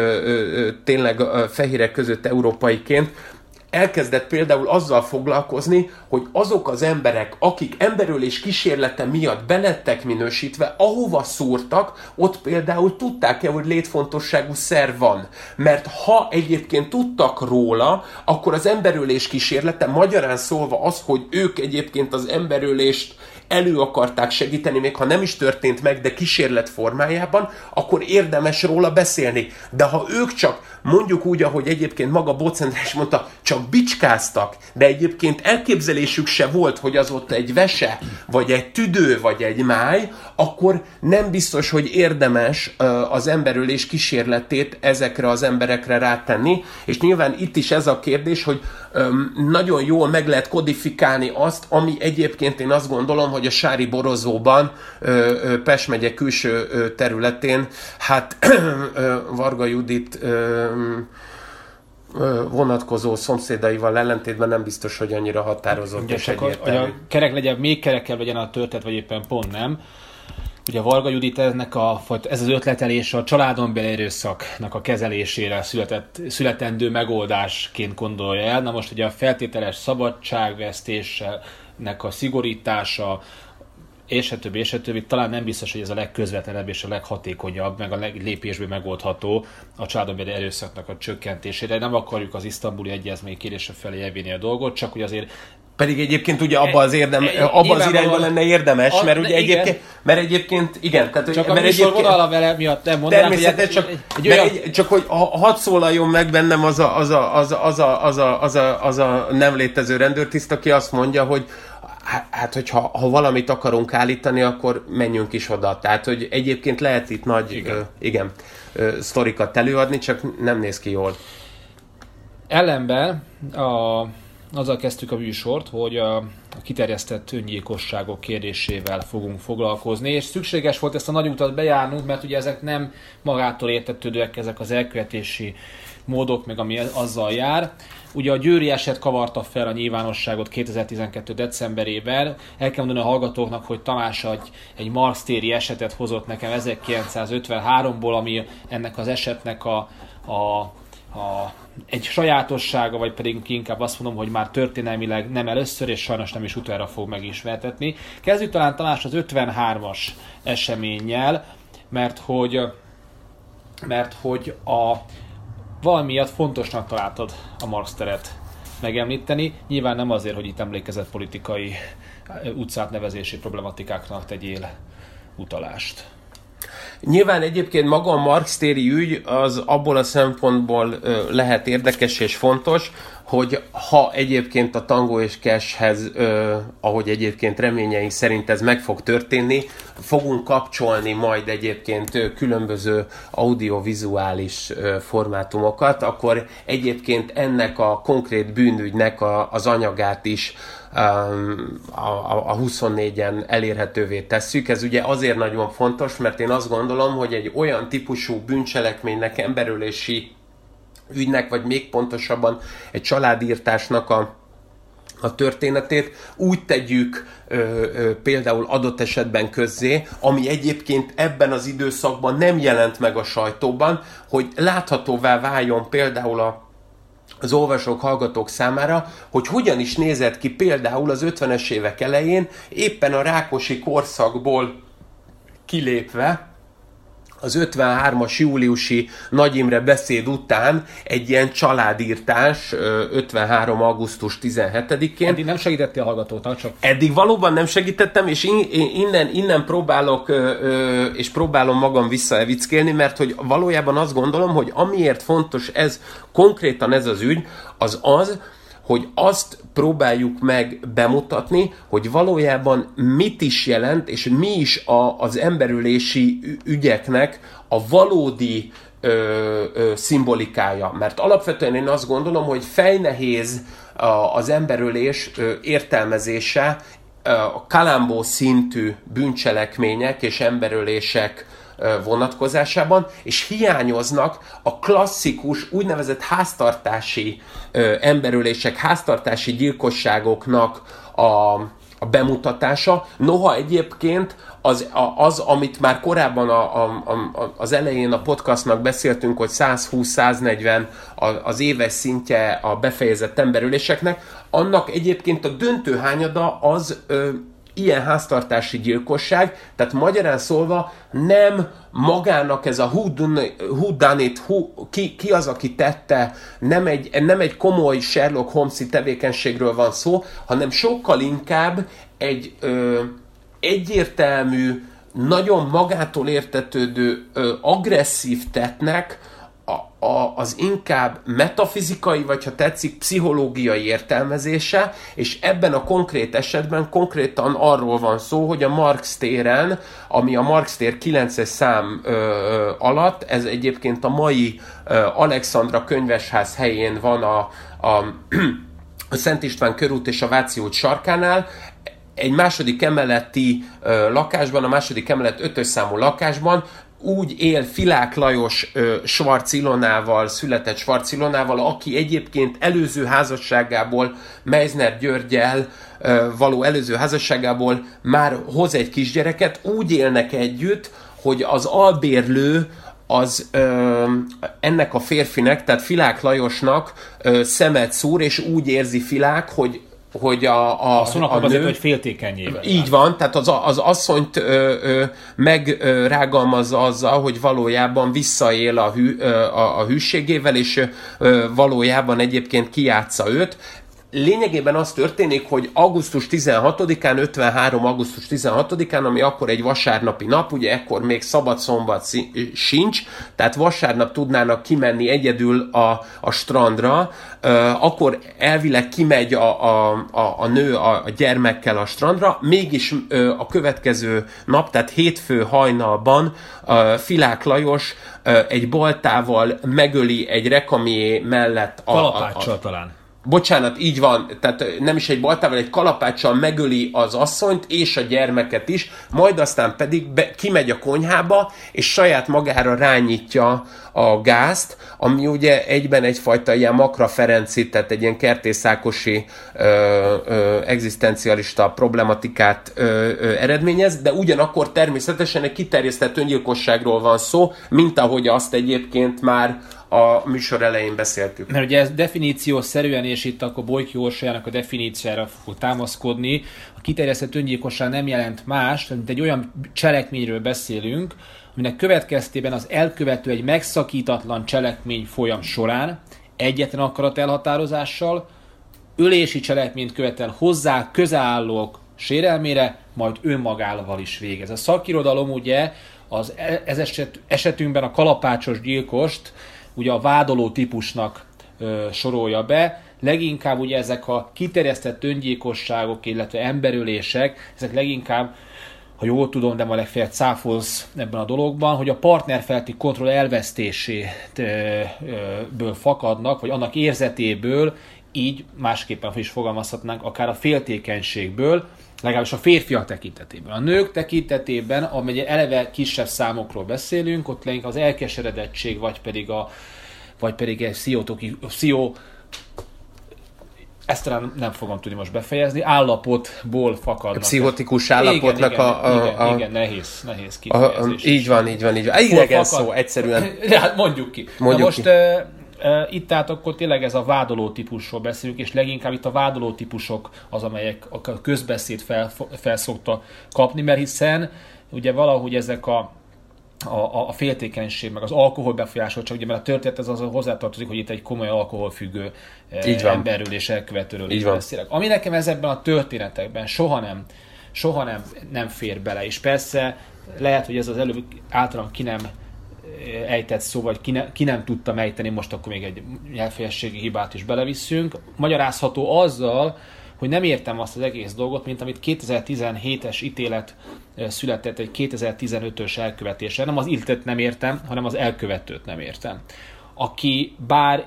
tényleg fehérek között európaiként, elkezdett például azzal foglalkozni, hogy azok az emberek, akik emberölés kísérlete miatt belettek minősítve, ahova szúrtak, ott például tudták-e, hogy létfontosságú szer van. Mert ha egyébként tudtak róla, akkor az emberölés kísérlete, magyarán szólva az, hogy ők egyébként az emberölést elő akarták segíteni, még ha nem is történt meg, de kísérlet formájában, akkor érdemes róla beszélni. De ha ők csak, mondjuk úgy, ahogy egyébként maga Bócz Endre is mondta, csak bicskáztak, de egyébként elképzelésük se volt, hogy az ott egy vese, vagy egy tüdő, vagy egy máj, akkor nem biztos, hogy érdemes az emberölés kísérletét ezekre az emberekre rátenni. És nyilván itt is ez a kérdés, hogy nagyon jól meg lehet kodifikálni azt, ami egyébként én azt gondolom, hogy a Sári borozóban, Pest megye külső területén, hát Varga Judit vonatkozó szomszédaival ellentétben nem biztos, hogy annyira határozott. Ugye, és egyértelmű. Hogy a kerek legyen, még kerekkel legyen a történet, vagy éppen pont nem. Ugye Varga Judit ennek a, ez az ötletelés a családon belüli erőszaknak a kezelésére született, születendő megoldásként gondolja el. Na most ugye a feltételes szabadságvesztésnek a szigorítása, és a többi, és a többi, talán nem biztos, hogy ez a legközvetlenebb és a leghatékonyabb, meg a leglépésből megoldható a családon belüli erőszaknak a csökkentésére. Nem akarjuk az isztambuli egyezmény kérése felé elvinni a dolgot, csak hogy azért Pedig egyébként ugye abba az, érdem, egy, abba az irányba lenne érdemes, a, mert ugye egyébként, igen. mert egyébként, igen, tehát, csak mert a műsorvonala vele miatt nem mondanám. Természetesen, csak, egy, egy olyan... egy, csak hogy hadd szólaljon meg bennem az a, az, a, az, a, az, a, az, a, az, a, az a nem létező rendőrtiszt, aki azt mondja, hogy hát, hogyha ha valamit akarunk állítani, akkor menjünk is oda. Tehát, hogy egyébként lehet itt nagy, igen, ö, igen ö, sztorikat előadni, csak nem néz ki jól. Ellenben a... azzal kezdtük a műsort, hogy a kiterjesztett öngyilkosságok kérdésével fogunk foglalkozni, és szükséges volt ezt a nagy utat bejárnunk, mert ugye ezek nem magától értetődőek, ezek az elkövetési módok, meg ami azzal jár. Ugye a győri eset kavarta fel a nyilvánosságot kétezer-tizenkettő. decemberében. El kell mondani a hallgatóknak, hogy Tamás egy, egy Marx téri esetet hozott nekem ezerkilencszázötvenháromból, ami ennek az esetnek a, a A, egy sajátossága, vagy pedig inkább azt mondom, hogy már történelmileg nem először, és sajnos nem is utoljára fog megismertetni. Kezdjük talán Tamás az ötvenhármas eseménnyel, mert hogy, mert hogy a, valamiatt fontosnak találtad a Marx teret megemlíteni. Nyilván nem azért, hogy itt emlékezett politikai utcátnevezési problematikáknak tegyél utalást. Nyilván egyébként maga a Marx téri ügy az abból a szempontból ö, lehet érdekes és fontos, hogy ha egyébként a Tangó és Keshez, ö, ahogy egyébként reményeink szerint ez meg fog történni, fogunk kapcsolni majd egyébként ö, különböző audiovizuális ö, formátumokat, akkor egyébként ennek a konkrét bűnügynek a, az anyagát is a huszonnégyen elérhetővé tesszük. Ez ugye azért nagyon fontos, mert én azt gondolom, hogy egy olyan típusú bűncselekménynek, emberölési ügynek, vagy még pontosabban egy családírtásnak a, a történetét úgy tegyük ö, ö, például adott esetben közzé, ami egyébként ebben az időszakban nem jelent meg a sajtóban, hogy láthatóvá váljon például a az olvasók, hallgatók számára, hogy hogyan is nézett ki például az ötvenes évek elején, éppen a Rákosi korszakból kilépve, az ötvenhármas júliusi Nagy Imre beszéd után egy ilyen családírtás ötvenhárom augusztus tizenhetedikén. Eddig nem segítettél a hallgatóknak, csak... Eddig valóban nem segítettem, és innen, innen próbálok, és próbálom magam visszaevickélni, mert hogy valójában azt gondolom, hogy amiért fontos ez, konkrétan ez az ügy, az az, hogy azt próbáljuk meg bemutatni, hogy valójában mit is jelent, és mi is a, az emberölési ügyeknek a valódi ö, ö, szimbolikája. Mert alapvetően én azt gondolom, hogy fejnehéz az emberölés értelmezése, a kalambó szintű bűncselekmények és emberölések vonatkozásában, és hiányoznak a klasszikus úgynevezett háztartási ö, emberölések, háztartási gyilkosságoknak a, a bemutatása. Noha egyébként az, a, az amit már korábban a, a, a, az elején a podcastnak beszéltünk, hogy száz húsz száz negyven az éves szintje a befejezett emberöléseknek, annak egyébként a döntő hányada az ö, ilyen háztartási gyilkosság, tehát magyarán szólva nem magának ez a who done it, who, ki, ki az, aki tette, nem egy, nem egy komoly Sherlock Holmes-i tevékenységről van szó, hanem sokkal inkább egy ö, egyértelmű, nagyon magától értetődő, ö, agresszív tettnek a, a, az inkább metafizikai, vagy ha tetszik, pszichológiai értelmezése, és ebben a konkrét esetben konkrétan arról van szó, hogy a Marx téren, ami a Marx tér kilences szám ö, ö, alatt, ez egyébként a mai ö, Alexandra könyvesház helyén van a, a, a Szent István körút és a Váci út sarkánál, egy második emeleti ö, lakásban, a második emelet ötös számú lakásban, úgy él Filák Lajos ö, Svarcz Ilonával, született Svarcz Ilonával, aki egyébként előző házasságából, Meisner Györggyel ö, való előző házasságából már hoz egy kisgyereket, úgy élnek együtt, hogy az albérlő az ö, ennek a férfinek, tehát Filák Lajosnak ö, szemet szúr, és úgy érzi Filák, hogy hogy a, a, a, a nő, féltékenyében. Így van, tehát az, az asszonyt ö, ö, megrágalmazza azzal, hogy valójában visszaél a, hű, ö, a, a hűségével, és ö, valójában egyébként kijátsza őt. lényegében az történik, hogy augusztus tizenhatodikán, ötvenhárom augusztus tizenhatodikán, ami akkor egy vasárnapi nap, ugye ekkor még szabad szombat sincs, tehát vasárnap tudnának kimenni egyedül a, a strandra, akkor elvileg kimegy a, a, a, a nő a, a gyermekkel a strandra, mégis a következő nap, tehát hétfő hajnalban Filák Lajos egy baltával megöli egy rekamié mellett a... Kalapáccsal talán. Bocsánat, így van, tehát nem is egy baltával, egy kalapáccsal megöli az asszonyt és a gyermeket is, majd aztán pedig be, kimegy a konyhába, és saját magára rányítja a gázt, ami ugye egyben egyfajta ilyen Makra Ferenci, tehát egy ilyen kertészákosi ö, ö, egzisztencialista problematikát ö, ö, eredményez, de ugyanakkor természetesen egy kiterjesztett öngyilkosságról van szó, mint ahogy azt egyébként már a műsor elején beszéltük. Mert ugye ez definíció szerűen, és itt akkor Bojki Orsolyának a definíciára fog támaszkodni, a kiterjesztett öngyilkosság nem jelent más, mint egy olyan cselekményről beszélünk, aminek következtében az elkövető egy megszakítatlan cselekmény folyam során, egyetlen akarat elhatározással, ölési cselekményt követel hozzá közállók sérelmére, majd önmagával is végez. A szakirodalom ugye az ez eset, esetünkben a kalapácsos gyilkost ugye a vádoló típusnak ö, sorolja be. Leginkább ugye ezek a kiterjesztett öngyilkosságok, illetve emberölések, ezek leginkább, ha jól tudom, de majd legfeljebb cáfolsz ebben a dologban, hogy a partnerfeletti kontroll elvesztéséből fakadnak, vagy annak érzetéből, így másképpen is fogalmazhatnánk, akár a féltékenységből, legalábbis a férfiak tekintetében. A nők tekintetében, amely eleve kisebb számokról beszélünk, ott lennénk az elkeseredettség, vagy pedig a, vagy pedig egy sziotoki, szio, ezt talán nem fogom tudni most befejezni, állapotból fakadnak. A pszichotikus állapotnak igen, a, a, igen, a, a... Igen, nehéz, nehéz kifejezés. Így van, így van, így van. Idegen szó, egyszerűen. Hát mondjuk ki. Mondjuk most... Ki. Itt tehát akkor tényleg ez a vádoló típusról beszélünk, és leginkább itt a vádoló típusok az, amelyek a közbeszéd fel, fel szokta kapni, mert hiszen ugye valahogy ezek a, a, a féltékenység, meg az alkoholbefolyásol, csak ugye mert a történet ez az hozzátartozik, hogy itt egy komoly alkoholfüggő emberről és elkövetőről is beszélek. Ami nekem ezekben a történetekben soha nem, soha nem, nem fér bele, és persze lehet, hogy ez az előbb általán ki nem ejtett szó, vagy ki, ne, ki nem tudtam ejteni, most akkor még egy nyelvfejességi hibát is belevisszünk. Magyarázható azzal, hogy nem értem azt az egész dolgot, mint amit kétezer-tizenhétes ítélet született egy kétezer-tizenötös elkövetésre. Nem az illetőt nem értem, hanem az elkövetőt nem értem. Aki bár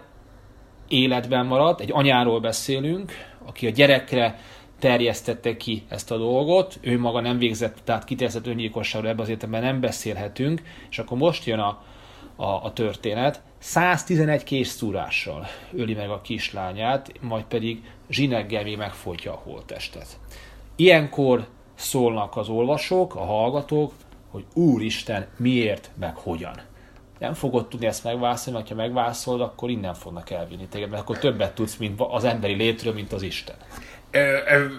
életben maradt, egy anyáról beszélünk, aki a gyerekre terjesztette ki ezt a dolgot, ő maga nem végzett, tehát kiterjesztett öngyilkosságról ebben az értelemben nem beszélhetünk, és akkor most jön a, a, a történet, száztizenegy készszúrással öli meg a kislányát, majd pedig zsineggel még megfojtja a holttestet. Ilyenkor szólnak az olvasók, a hallgatók, hogy úristen, miért, meg hogyan. Nem fogod tudni ezt megválaszolni, ha megválaszolod, akkor innen fognak elvinni téged, mert akkor többet tudsz mint az emberi létről, mint az Isten.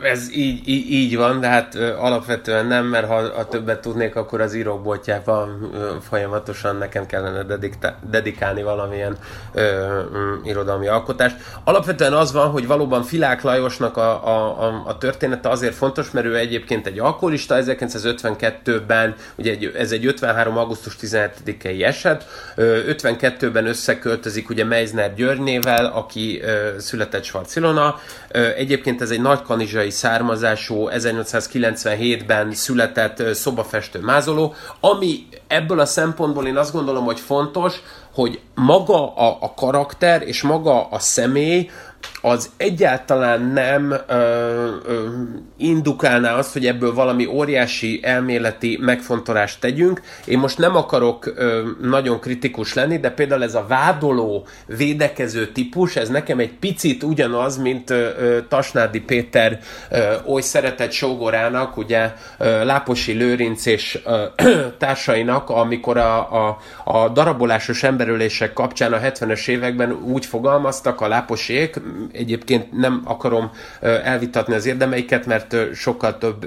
Ez így, így, így van, de hát alapvetően nem, mert ha, ha többet tudnék, akkor az íróboltjában folyamatosan nekem kellene dedikálni valamilyen ö, irodalmi alkotást. Alapvetően az van, hogy valóban Filák Lajosnak a, a, a története azért fontos, mert ő egyébként egy alkoholista, ezerkilencszázötvenkettőben, ugye egy, ez egy ötvenhárom augusztus tizenhetedikei eset, ötvenkettőben összeköltözik ugye Meisner Györgynével, aki ö, született Svarcz Ilona. Egyébként ez egy nagykanizsai származású, ezernyolcszázkilencvenhétben született szobafestő mázoló, ami ebből a szempontból én azt gondolom, hogy fontos, hogy maga a, a karakter és maga a személy az egyáltalán nem ö, ö, indukálná azt, hogy ebből valami óriási elméleti megfontolást tegyünk. Én most nem akarok ö, nagyon kritikus lenni, de például ez a vádoló, védekező típus, ez nekem egy picit ugyanaz, mint ö, ö, Tasnádi Péter ö, oly szeretett sógorának, ugye ö, Láposi Lőrinc és ö, ö, társainak, amikor a, a, a darabolásos emberölések kapcsán a hetvenes években úgy fogalmaztak a Láposiék, egyébként nem akarom elvitatni az érdemeiket, mert sokkal több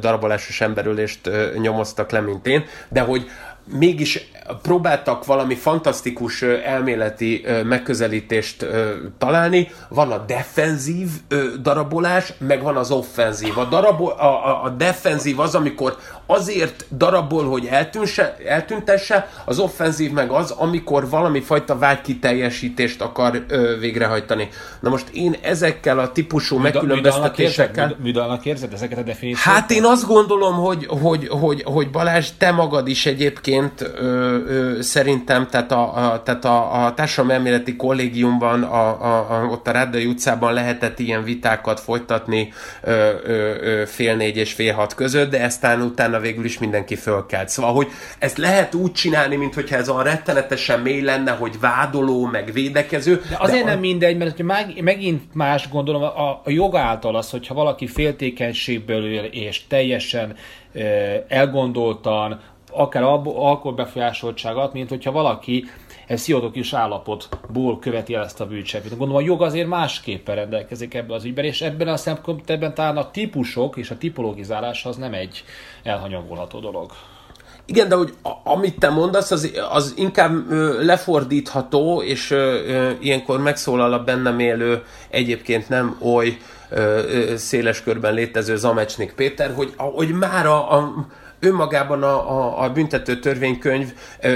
darabolásos emberölést nyomoztak le, mint én, de hogy mégis próbáltak valami fantasztikus elméleti megközelítést találni. Van a defenzív darabolás, meg van az offenzív. A, darabol, a, a defenzív az, amikor azért darabol, hogy eltűnse, eltüntesse, az offenzív meg az, amikor valami fajta vágykiteljesítést akar végrehajtani. Na most én ezekkel a típusú megkülönböztetésekkel... Műdalnak érzed ezeket a definíciókat? Hát én azt gondolom, hogy, hogy, hogy, hogy Balázs, te magad is egyébként... szerintem, tehát a, a, tehát a, a társadalom-elméleti kollégiumban, a, a, a, ott a Ráddai utcában lehetett ilyen vitákat folytatni ö, ö, fél négy és fél hat között, de eztán utána végül is mindenki fölkelt. Szóval, hogy ezt lehet úgy csinálni, mintha ez a rettenetesen mély lenne, hogy vádoló, meg védekező. De azért de nem a... mindegy, mert hogy megint más gondolom, a, a jog által az, hogyha valaki féltékenységből él és teljesen elgondoltan, akár alkoholbefolyásoltságát, mint hogyha valaki egy pszichotikus állapotból követi el ezt a bűncselekményt. Gondolom a jog azért másképpen rendelkezik ebben az ügyben, és ebben a szempontban talán a típusok és a tipologizálás az nem egy elhanyagolható dolog. Igen, de hogy a, amit te mondasz, az, az inkább ö, lefordítható, és ö, ö, ilyenkor megszólal a bennem élő, egyébként nem oly ö, ö, széles körben létező Zamecsnik Péter, hogy, hogy már a, a önmagában a, a, a büntető törvénykönyv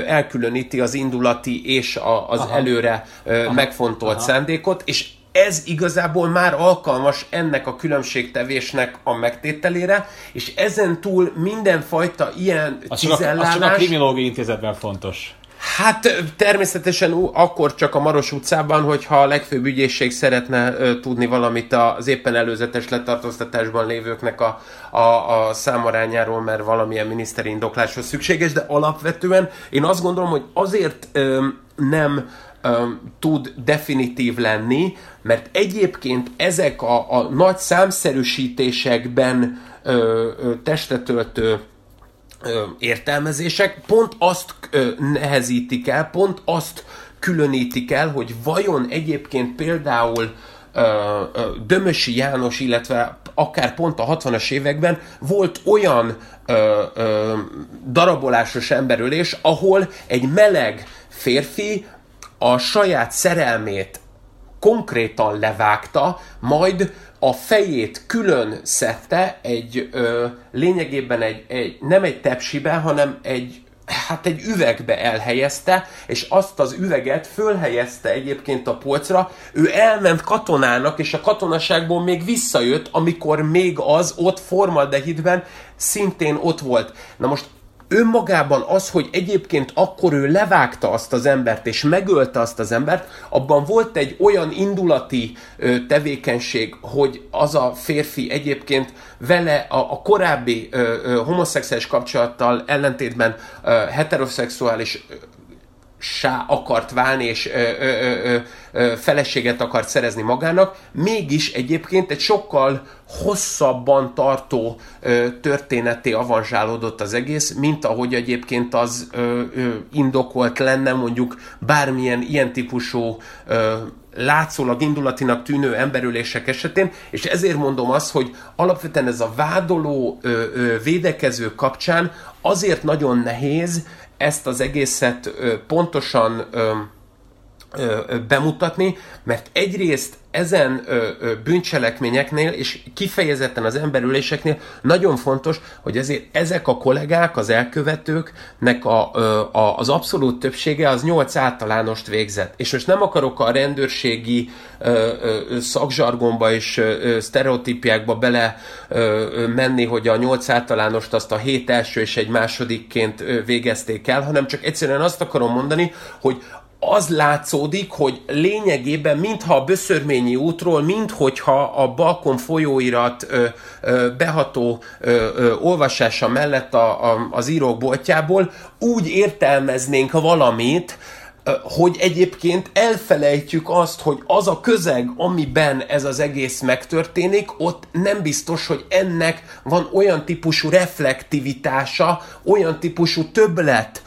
elkülöníti az indulati és a, az aha. előre aha. megfontolt aha. szándékot, és ez igazából már alkalmas ennek a különbségtevésnek a megtételére, és ezen túl mindenfajta ilyen cizellálás... Az csak a kriminológiai intézetben fontos. Hát természetesen akkor csak a Maros utcában, hogyha a legfőbb ügyészség szeretne ö, tudni valamit az éppen előzetes letartóztatásban lévőknek a, a, a számarányáról, mert valamilyen miniszteri indokláshoz szükséges, de alapvetően én azt gondolom, hogy azért ö, nem ö, tud definitív lenni, mert egyébként ezek a, a nagy számszerűsítésekben ö, ö, testet öltő értelmezések pont azt nehezítik el, pont azt különítik el, hogy vajon egyébként például Dömösi János, illetve akár pont a hatvanas években volt olyan darabolásos emberölés, ahol egy meleg férfi a saját szerelmét konkrétan levágta, majd a fejét külön szedte egy ö, lényegében egy, egy, nem egy tepsibe, hanem egy, hát egy üvegbe elhelyezte, és azt az üveget fölhelyezte egyébként a polcra. Ő elment katonának, és a katonaságból még visszajött, amikor még az ott formaldehidben szintén ott volt. Na most önmagában az, hogy egyébként akkor ő levágta azt az embert, és megölte azt az embert, abban volt egy olyan indulati ö, tevékenység, hogy az a férfi egyébként vele a, a korábbi ö, ö, homoszexuális kapcsolattal ellentétben ö, heteroszexuális ö, sá akart válni, és ö, ö, ö, ö, feleséget akart szerezni magának, mégis egyébként egy sokkal hosszabban tartó ö, történetté avanzsálódott az egész, mint ahogy egyébként az ö, ö, indokolt lenne mondjuk bármilyen ilyen típusú ö, látszólag indulatinak tűnő emberölések esetén, és ezért mondom azt, hogy alapvetően ez a vádoló ö, ö, védekező kapcsán azért nagyon nehéz ezt az egészet pontosan bemutatni, mert egyrészt ezen bűncselekményeknél, és kifejezetten az emberüléseknél nagyon fontos, hogy azért ezek a kollégák, az elkövetőknek a, a, az abszolút többsége az nyolc általánost végzett. És most nem akarok a rendőrségi ö, ö, szakzsargomba és ö, sztereotípiákba bele ö, menni, hogy a nyolc általánost azt a hét első és egy másodikként végezték el, hanem csak egyszerűen azt akarom mondani, hogy az látszódik, hogy lényegében mintha a Böszörményi útról, minthogyha a Balkon folyóirat ö, ö, beható ö, ö, olvasása mellett a, a, az írók boltjából úgy értelmeznénk valamit, ö, hogy egyébként elfelejtjük azt, hogy az a közeg, amiben ez az egész megtörténik, ott nem biztos, hogy ennek van olyan típusú reflektivitása, olyan típusú többlet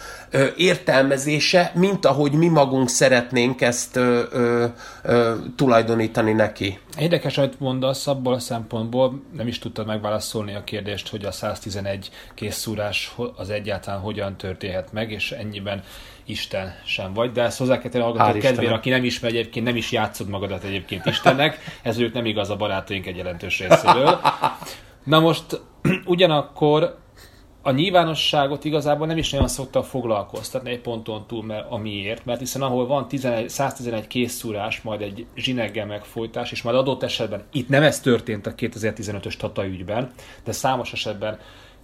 értelmezése, mint ahogy mi magunk szeretnénk ezt ö, ö, ö, tulajdonítani neki. Érdekes, amit mondasz, abból a szempontból nem is tudtad megválaszolni a kérdést, hogy a száztizenegy készszúrás az egyáltalán hogyan történhet meg, és ennyiben Isten sem vagy, de ezt hozzá kell tenni hallgató kedvére, aki nem ismer egyébként, nem is játszod magadat egyébként Istennek, ez ők nem igaz a barátaink egy jelentős részéről. Na most ugyanakkor a nyilvánosságot igazából nem is nagyon szokta foglalkoztatni egy ponton túl, mert amiért, mert hiszen ahol van tizenegy, száztizenegy készszúrás, majd egy zsineggel megfojtás, és majd adott esetben, itt nem ez történt a kétezer-tizenötös Tata ügyben, de számos esetben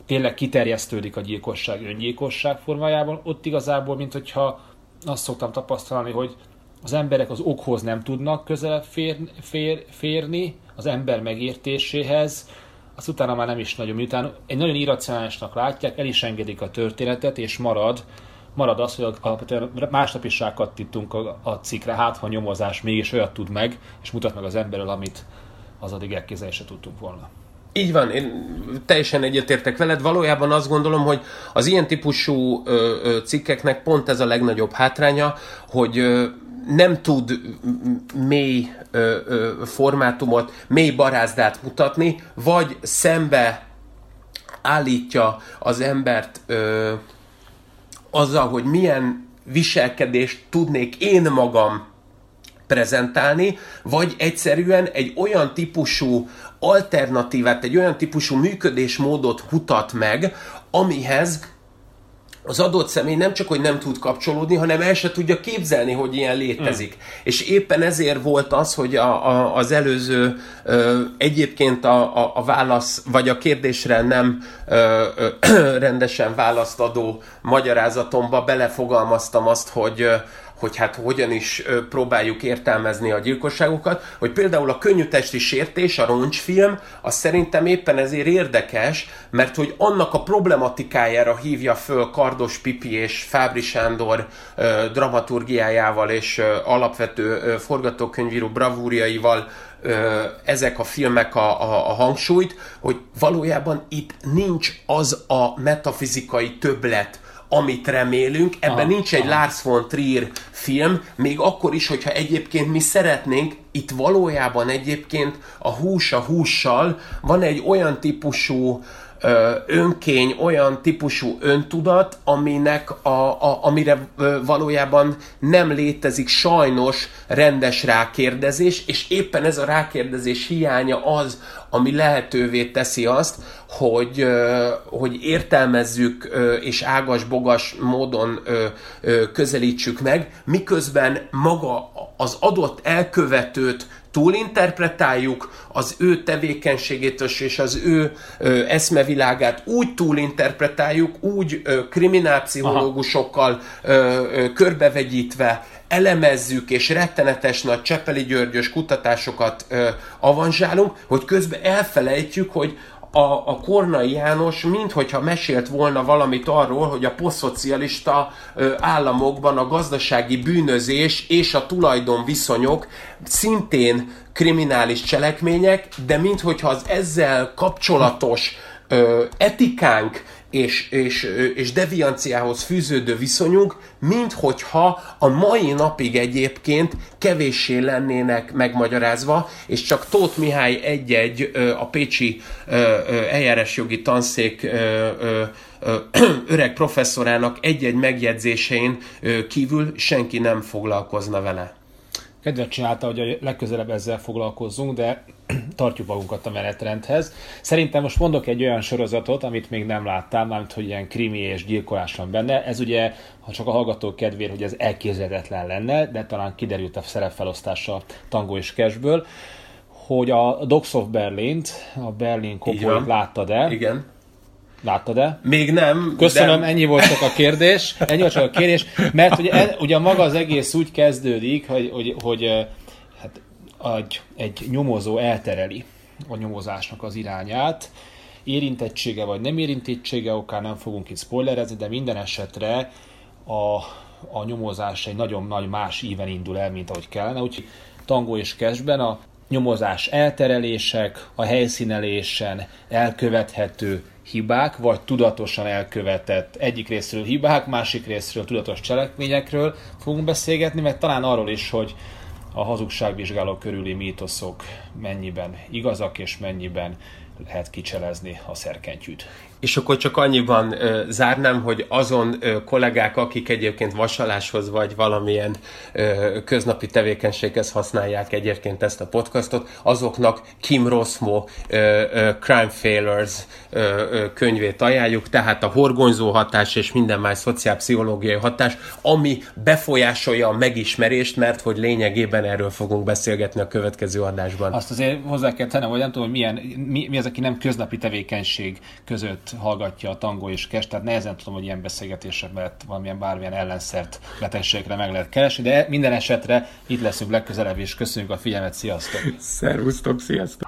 tényleg kiterjesztődik a gyilkosság öngyilkosság formájában, ott igazából, mint hogyha azt szoktam tapasztalni, hogy az emberek az okhoz nem tudnak közelebb fér, fér, férni, az ember megértéséhez, az utána már nem is nagyon, miután egy nagyon irracionálisnak látják, el is engedik a történetet, és marad, marad az, hogy alapvetően másnap is rákattintunk a, a cikkre, hát ha nyomozás mégis olyat tud meg, és mutat meg az emberről, amit az addig elképzelni se tudtunk volna. Így van, én teljesen egyetértek veled. Valójában azt gondolom, hogy az ilyen típusú ö, ö, cikkeknek pont ez a legnagyobb hátránya, hogy ö, nem tud mély ö, ö, formátumot, mély barázdát mutatni, vagy szembe állítja az embert ö, azzal, hogy milyen viselkedést tudnék én magam prezentálni, vagy egyszerűen egy olyan típusú alternatívát, egy olyan típusú működésmódot mutat meg, amihez az adott személy nem csak, hogy nem tud kapcsolódni, hanem el se tudja képzelni, hogy ilyen létezik. Mm. És éppen ezért volt az, hogy a, a, az előző ö, egyébként a, a, a válasz, vagy a kérdésre nem ö, ö, rendesen választ adó magyarázatomba belefogalmaztam azt, hogy ö, hogy hát hogyan is próbáljuk értelmezni a gyilkosságokat, hogy például a könnyűtesti sértés, a roncsfilm, az szerintem éppen ezért érdekes, mert hogy annak a problematikájára hívja föl Kardos Pipi és Fábri Sándor ö, dramaturgiájával és ö, alapvető ö, forgatókönyvíró bravúrjaival ö, ezek a filmek a, a, a hangsúlyt, hogy valójában itt nincs az a metafizikai többlet, amit remélünk, ebben aha, nincs egy aha. Lars von Trier film, még akkor is, hogyha egyébként mi szeretnénk, itt valójában egyébként a hús a hússal van egy olyan típusú ö, önkény, olyan típusú öntudat, aminek a, a, amire ö, valójában nem létezik sajnos rendes rákérdezés, és éppen ez a rákérdezés hiánya az, ami lehetővé teszi azt, hogy, hogy értelmezzük és ágas-bogas módon közelítsük meg, miközben maga az adott elkövetőt túlinterpretáljuk, az ő tevékenységét és az ő eszmevilágát úgy túlinterpretáljuk, úgy kriminálpszichológusokkal körbevegyítve elemezzük, és rettenetes nagy Csepeli Györgyös kutatásokat ö, avanzsálunk, hogy közben elfelejtjük, hogy a, a Kornai János minthogyha mesélt volna valamit arról, hogy a posztszocialista ö, államokban a gazdasági bűnözés és a tulajdonviszonyok szintén kriminális cselekmények, de minthogyha az ezzel kapcsolatos ö, etikánk, és, és, és devianciához fűződő viszonyunk, minthogyha a mai napig egyébként kevéssé lennének megmagyarázva, és csak Tóth Mihály egy-egy a pécsi eljárásjogi tanszék öreg professzorának egy-egy megjegyzésein kívül senki nem foglalkozna vele. Kedvet csinálta, hogy legközelebb ezzel foglalkozzunk, de tartjuk magunkat a menetrendhez. Szerintem most mondok egy olyan sorozatot, amit még nem láttam, mármint, hogy ilyen krimi és gyilkolás van benne. Ez ugye, ha csak a hallgatók kedvéért, hogy ez elképzelhetetlen lenne, de talán kiderült a szerepfelosztása a Tangó és Kesből, hogy a Dogs of Berlint, a Berlin kopóit láttad-e? Igen. Láttad-e? Még nem. Köszönöm, de... ennyi volt csak a kérdés. Ennyi volt csak a kérdés, mert ugye, ugye maga az egész úgy kezdődik, hogy, hogy, hogy hát, egy, egy nyomozó eltereli a nyomozásnak az irányát. Érintettsége vagy nem érintettsége, okán nem fogunk itt spoilerezni, de minden esetre a, a nyomozás egy nagyon nagy más íven indul el, mint ahogy kellene. Úgyhogy Tangó és Kesben a nyomozás elterelések, a helyszínelésen elkövethető hibák, vagy tudatosan elkövetett egyik részről hibák, másik részről tudatos cselekményekről fogunk beszélgetni, meg talán arról is, hogy a hazugságvizsgáló körüli mítoszok mennyiben igazak, és mennyiben lehet kicselezni a szerkentyűt. És akkor csak annyiban ö, zárnám, hogy azon ö, kollégák, akik egyébként vasaláshoz vagy valamilyen ö, köznapi tevékenységhez használják egyébként ezt a podcastot, azoknak Kim Rossmo ö, ö, Crime Failures ö, ö, könyvét ajánljuk, tehát a horgonyzó hatás és minden más szociálpszichológiai hatás, ami befolyásolja a megismerést, mert hogy lényegében erről fogunk beszélgetni a következő adásban. Azt azért hozzá kell tennem, hogy nem tudom, hogy milyen, mi, mi az, aki nem köznapi tevékenység között hallgatja a Tangó és Kes, tehát nehezen tudom, hogy ilyen beszélgetésre, mert valamilyen bármilyen ellenszert betegségre meg lehet keresni, de minden esetre itt leszünk legközelebb, és köszönjük a figyelmet, sziasztok! Szervusztok, sziasztok!